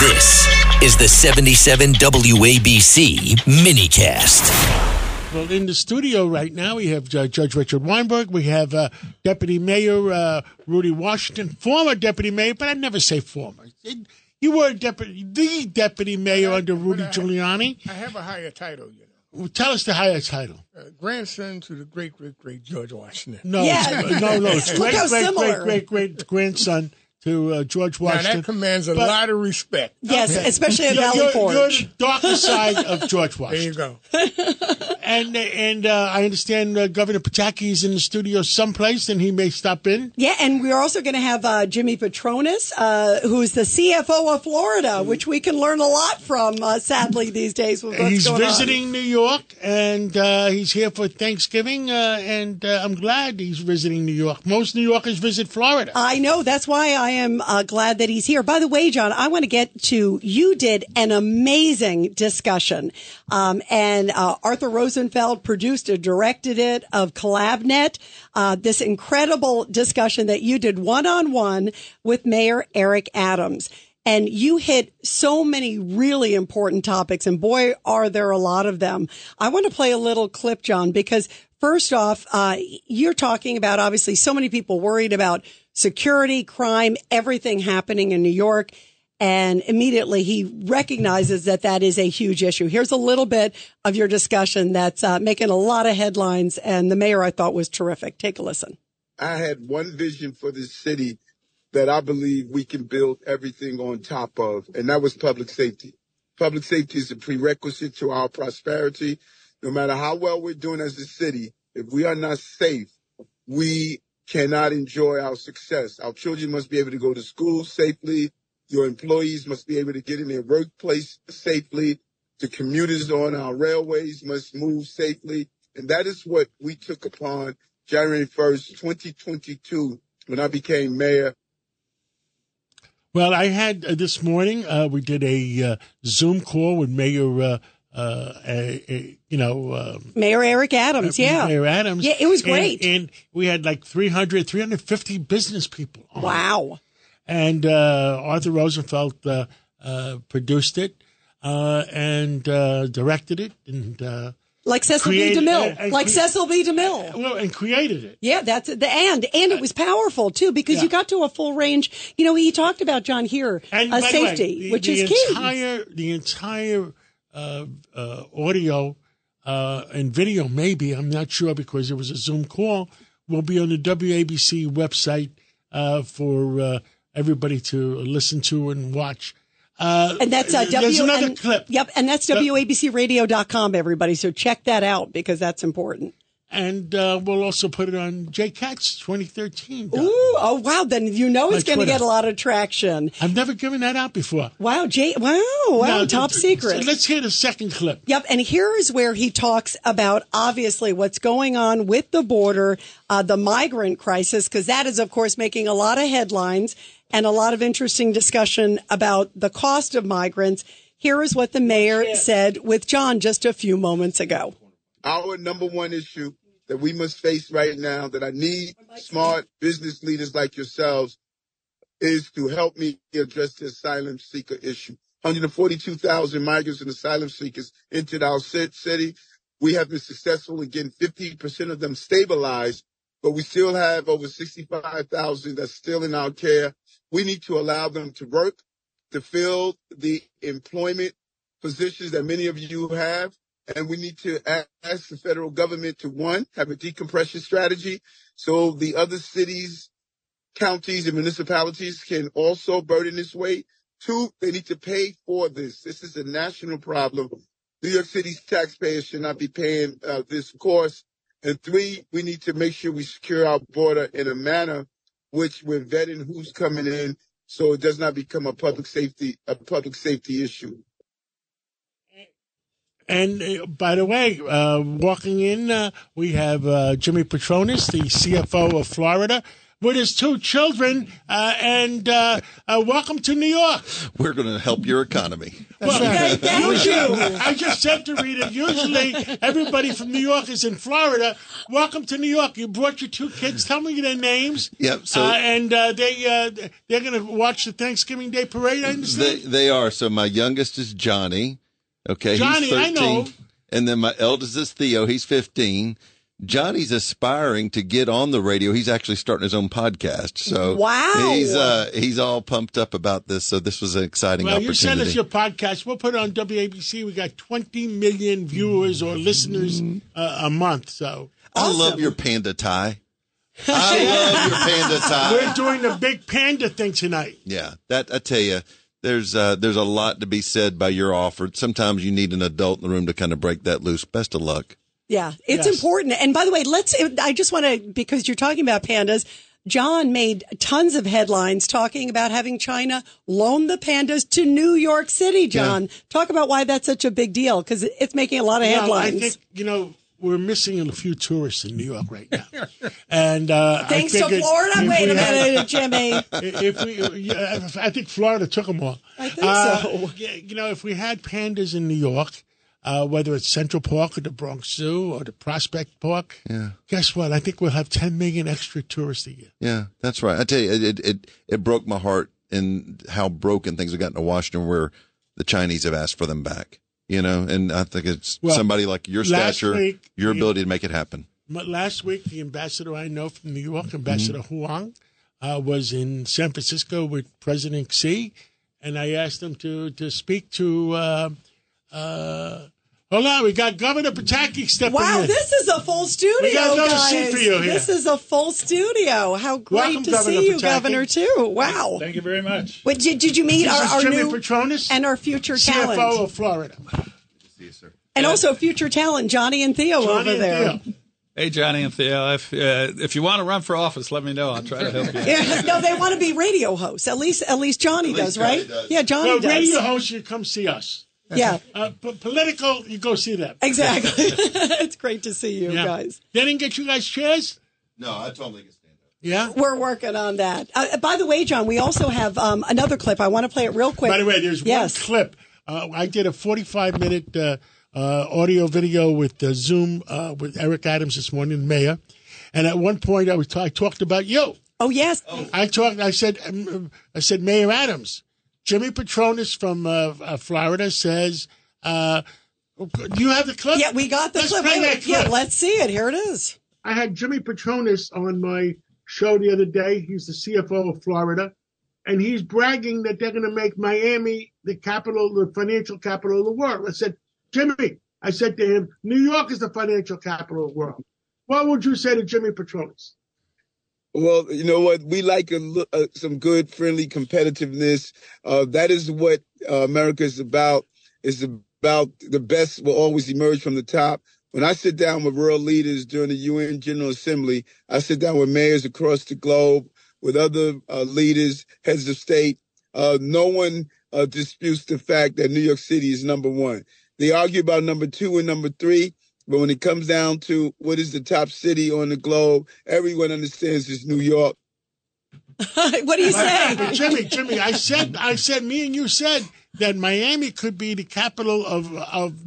This is the 77 WABC minicast. Well, in the studio right now, we have Judge Richard Weinberg. We have Deputy Mayor Rudy Washington, former Deputy Mayor, but I never say former. You were the Deputy Mayor under Rudy Giuliani. I have a higher title, you know. Well, tell us the higher title. Grandson to the great-great-great George Washington. No, yeah. no, it's great-great-great-great-great-grandson to George Washington. Now, that commands a lot of respect. Yes, especially at Valley Forge. You're the darker side of George Washington. There you go. And I understand Governor Pataki is in the studio someplace, and he may stop in. Yeah, and we're also going to have Jimmy Patronis, who is the CFO of Florida, which we can learn a lot from, sadly, these days. With what's going on. He's visiting New York, and he's here for Thanksgiving, and I'm glad he's visiting New York. Most New Yorkers visit Florida. I know. That's why I am glad that he's here. By the way, John, I want to get to, you did an amazing discussion, and Arthur Rosenfeld produced and directed it, of CollabNet, this incredible discussion that you did one-on-one with Mayor Eric Adams. And you hit so many really important topics, and boy, are there a lot of them. I want to play a little clip, John, because first off, you're talking about, obviously, so many people worried about security, crime, everything happening in New York. And immediately he recognizes that that is a huge issue. Here's a little bit of your discussion that's making a lot of headlines. And the mayor, I thought, was terrific. Take a listen. I had one vision for this city that I believe we can build everything on top of, and that was public safety. Public safety is a prerequisite to our prosperity. No matter how well we're doing as a city, if we are not safe, we cannot enjoy our success. Our children must be able to go to school safely. Your employees must be able to get in their workplace safely. The commuters on our railways must move safely. And that is what we took upon January 1st, 2022, when I became mayor. Well, I had this morning, we did a Zoom call with Mayor Mayor Eric Adams, Mayor Adams. Yeah, it was great. And we had like 350 business people on. Wow. And Arthur Rosenfeld produced it and directed it. And like Cecil B. DeMille. Cecil B. DeMille. Well, and created it. Yeah, that's the end. And it was powerful, too, because you got to a full range. You know, he talked about, John, here, safety, which is key. The entire audio and video, maybe, I'm not sure, because it was a Zoom call, will be on the WABC website for everybody to listen to and watch. And that's another clip. Yep, and that's wabcradio.com, everybody. So check that out, because that's important. And we'll also put it on J. Katz 2013. Ooh, oh, wow. Then you know it's going to get a lot of traction. I've never given that out before. Wow, now, top secret. Let's hear the second clip. Yep, and here is where he talks about, obviously, what's going on with the border, the migrant crisis, because that is, of course, making a lot of headlines and a lot of interesting discussion about the cost of migrants. Here is what the mayor said with John just a few moments ago. Our number one issue that we must face right now, that I need smart business leaders like yourselves, is to help me address the asylum seeker issue. 142,000 migrants and asylum seekers entered our city. We have been successful in getting 50% of them stabilized, but we still have over 65,000 that's still in our care. We need to allow them to work, to fill the employment positions that many of you have. And we need to ask the federal government to, one, have a decompression strategy so the other cities, counties, and municipalities can also burden this weight. Two, they need to pay for this. This is a national problem. New York City's taxpayers should not be paying this cost. And three, we need to make sure we secure our border in a manner which we're vetting who's coming in so it does not become a public safety issue. And by the way, walking in, we have Jimmy Patronis, the CFO of Florida. with his two children, and welcome to New York. We're going to help your economy. Well, usually, I just said to Rita, usually everybody from New York is in Florida. Welcome to New York. You brought your two kids. Tell me their names. Yep. So they're going to watch the Thanksgiving Day parade, I understand? They are. So my youngest is Johnny. Okay, Johnny, he's 13. I know. And then my eldest is Theo. He's 15. Johnny's aspiring to get on the radio. He's actually starting his own podcast. So wow. He's all pumped up about this. So this was an exciting opportunity. You send us your podcast. We'll put it on WABC. We got 20 million viewers or listeners a month. So awesome. I love your panda tie. I love your panda tie. We're doing the big panda thing tonight. Yeah, that I tell you. There's a lot to be said by your offer. Sometimes you need an adult in the room to kind of break that loose. Best of luck. Yeah, it's important. And by the way, I just want to, because you're talking about pandas, John made tons of headlines talking about having China loan the pandas to New York City, John. Yeah. Talk about why that's such a big deal, because it's making a lot of headlines. I think, we're missing a few tourists in New York right now. And thanks to Florida? Wait a minute, Jimmy. I think Florida took them all. I think so. If we had pandas in New York, whether it's Central Park or the Bronx Zoo or the Prospect Park, guess what? I think we'll have 10 million extra tourists a year. Yeah, that's right. I tell you, it broke my heart in how broken things have gotten to Washington, where the Chinese have asked for them back. And I think it's somebody like your stature, your ability to make it happen. Last week, the ambassador I know from New York, Ambassador Huang, was in San Francisco with President Xi, and I asked him to speak to. Hold on, we got Governor Pataki stepping in. Wow, this is a full studio. We got another seat for you here. This is a full studio. How great to see you, Governor Pataki. Governor, too. Wow. Thank you very much. Wait, did you meet our Jimmy Patronis, and our future CFO talent? CFO of Florida. Good to see you, sir. And also future talent, Johnny and Theo over there. Theo. Hey, Johnny and Theo, if you want to run for office, let me know. I'll try to help you. Yeah, no, they want to be radio hosts. At least Johnny does, right? Yeah, Johnny does. Radio hosts, you come see us. Yeah. Political, you go see them. Exactly. It's great to see you guys. They didn't get you guys chairs? No, I totally get stand up. Yeah? We're working on that. By the way, John, we also have another clip. I want to play it real quick. By the way, there's one clip. I did a 45-minute audio video with Zoom with Eric Adams this morning, the mayor. And at one point, I talked about you. Oh, yes. Oh. I said, Mayor Adams. Jimmy Patronis from Florida says, do you have the clip? Yeah, we got the clip. Let's play that clip. Yeah, let's see it. Here it is. I had Jimmy Patronis on my show the other day. He's the CFO of Florida, and he's bragging that they're going to make Miami the capital, the financial capital of the world. I said, Jimmy, I said to him, New York is the financial capital of the world. What would you say to Jimmy Patronis? Well, you know what? We like some good, friendly competitiveness. That is what America is about. It's about the best will always emerge from the top. When I sit down with world leaders during the UN General Assembly, I sit down with mayors across the globe, with other leaders, heads of state. No one disputes the fact that New York City is number one. They argue about number two and number three. But when it comes down to what is the top city on the globe, everyone understands it's New York. What do you say? Jimmy, I said, me and you said that Miami could be the capital of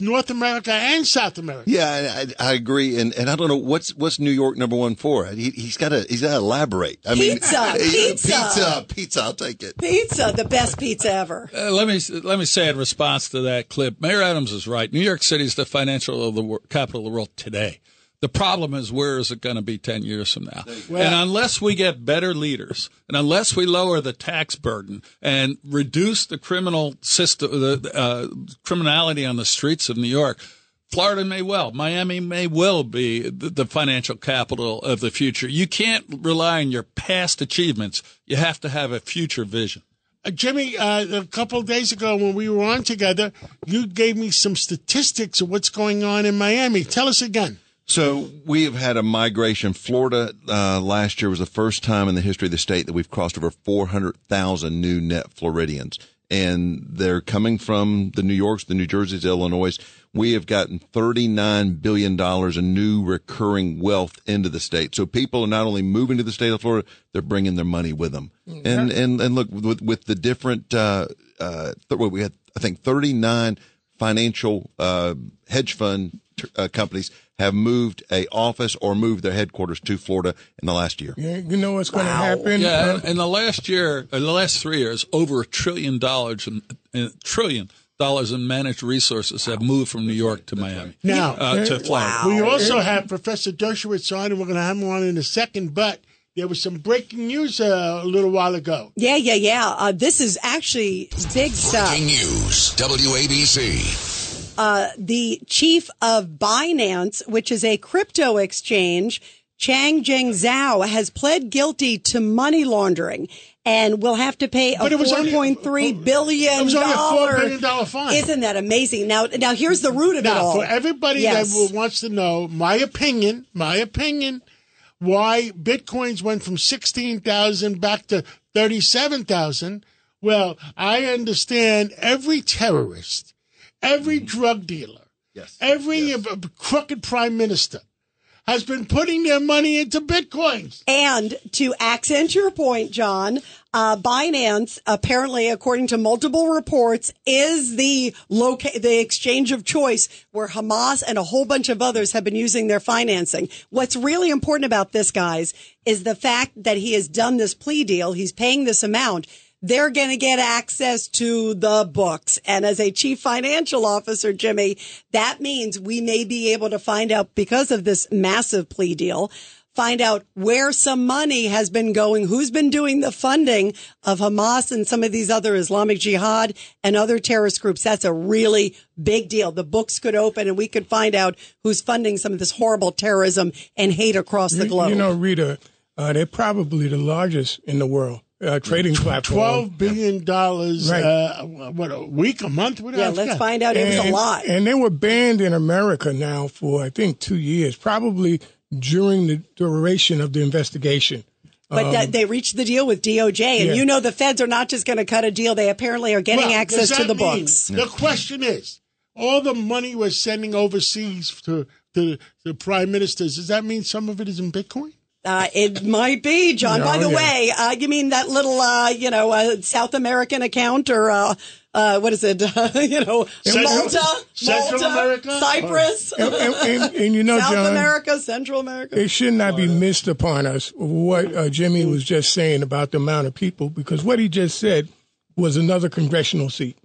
North America and South America. Yeah, I agree, and I don't know what's New York number one for. He's got to elaborate. I mean, pizza. I'll take it. Pizza, the best pizza ever. Let me say in response to that clip, Mayor Adams is right. New York City is the capital of the world today. The problem is, where is it going to be 10 years from now? Well, and unless we get better leaders, and unless we lower the tax burden and reduce the criminal system, the criminality on the streets of New York, Florida Miami may well be the financial capital of the future. You can't rely on your past achievements. You have to have a future vision. Jimmy, a couple of days ago when we were on together, you gave me some statistics of what's going on in Miami. Tell us again. So we have had a migration. Florida last year was the first time in the history of the state that we've crossed over 400,000 new net Floridians. and they're coming from the New Yorks, the New Jerseys, the Illinois. We have gotten $39 billion in new recurring wealth into the state. So people are not only moving to the state of Florida, they're bringing their money with them. Mm-hmm. And look, with the different, we had, I think, 39 financial hedge fund companies have moved a office or moved their headquarters to Florida in the last year. Yeah, you know what's going to happen? Yeah, in the last 3 years, over $1 trillion in managed resources have moved from New York to Miami. Now, to Florida. We also have Professor Dershowitz on, and we're going to have him on in a second, but there was some breaking news a little while ago. Yeah. This is actually big stuff. Breaking news, WABC. The chief of Binance, which is a crypto exchange, Chang Jing Zhao, has pled guilty to money laundering and will have to pay a $4.3 billion. It was only a $4 billion fine. Isn't that amazing? Now here's the root of it all. For everybody that wants to know, my opinion, why Bitcoins went from 16,000 back to 37,000. Well, I understand every terrorist, every drug dealer, every crooked prime minister has been putting their money into Bitcoins. And to accent your point, John, Binance, apparently, according to multiple reports, is the exchange of choice where Hamas and a whole bunch of others have been using their financing. What's really important about this, guys, is the fact that he has done this plea deal. He's paying this amount. They're going to get access to the books. And as a chief financial officer, Jimmy, that means we may be able to find out, because of this massive plea deal, find out where some money has been going, who's been doing the funding of Hamas and some of these other Islamic Jihad and other terrorist groups. That's a really big deal. The books could open and we could find out who's funding some of this horrible terrorism and hate across the globe. You know, Rita, they're probably the largest in the world. Trading platform. $12 billion, right. A week, a month? Let's find out. It was a lot. And they were banned in America now for, I think, 2 years, probably during the duration of the investigation. But they reached the deal with DOJ, and you know the feds are not just going to cut a deal. They apparently are getting access to the books. The question is, all the money we're sending overseas to the prime ministers, does that mean some of it is in Bitcoin? It might be, John. By the way, you mean that little, South American account or what is it? Central America, Cyprus, and South John, America, Central America. It should not be missed upon us what Jimmy was just saying about the amount of people, because what he just said was another congressional seat.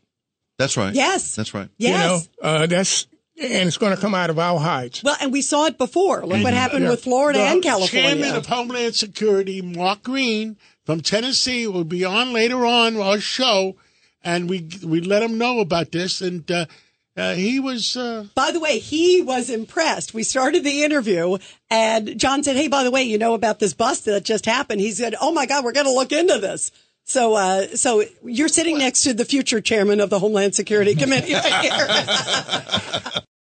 That's right. Yes, that's right. Yes, that's. And it's going to come out of our hides. Well, and we saw it before. Look what happened with Florida and California. The chairman of Homeland Security, Mark Green, from Tennessee, will be on later on our show, and we let him know about this. And he was... By the way, he was impressed. We started the interview, and John said, hey, by the way, you know about this bust that just happened? He said, oh, my God, we're going to look into this. So so you're sitting next to the future chairman of the Homeland Security Committee right here.